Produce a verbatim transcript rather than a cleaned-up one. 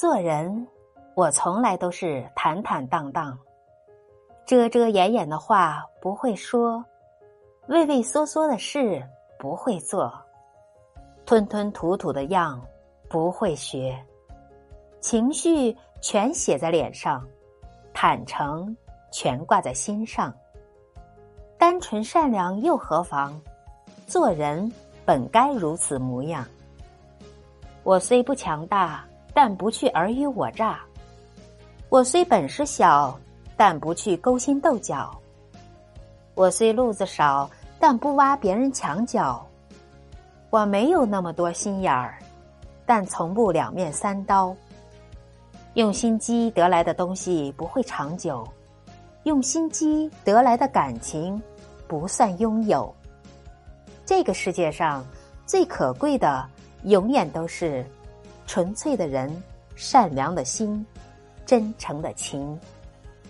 做人，我从来都是坦坦荡荡，遮遮掩掩的话不会说，畏畏缩缩的事不会做，吞吞吐吐的样不会学，情绪全写在脸上，坦诚全挂在心上。单纯善良又何妨，做人本该如此模样。我虽不强大，但不去尔虞我诈，我虽本事小，但不去勾心斗角，我虽路子少，但不挖别人墙角，我没有那么多心眼儿，但从不两面三刀。用心机得来的东西不会长久，用心机得来的感情不算拥有。这个世界上最可贵的永远都是纯粹的人，善良的心，真诚的情。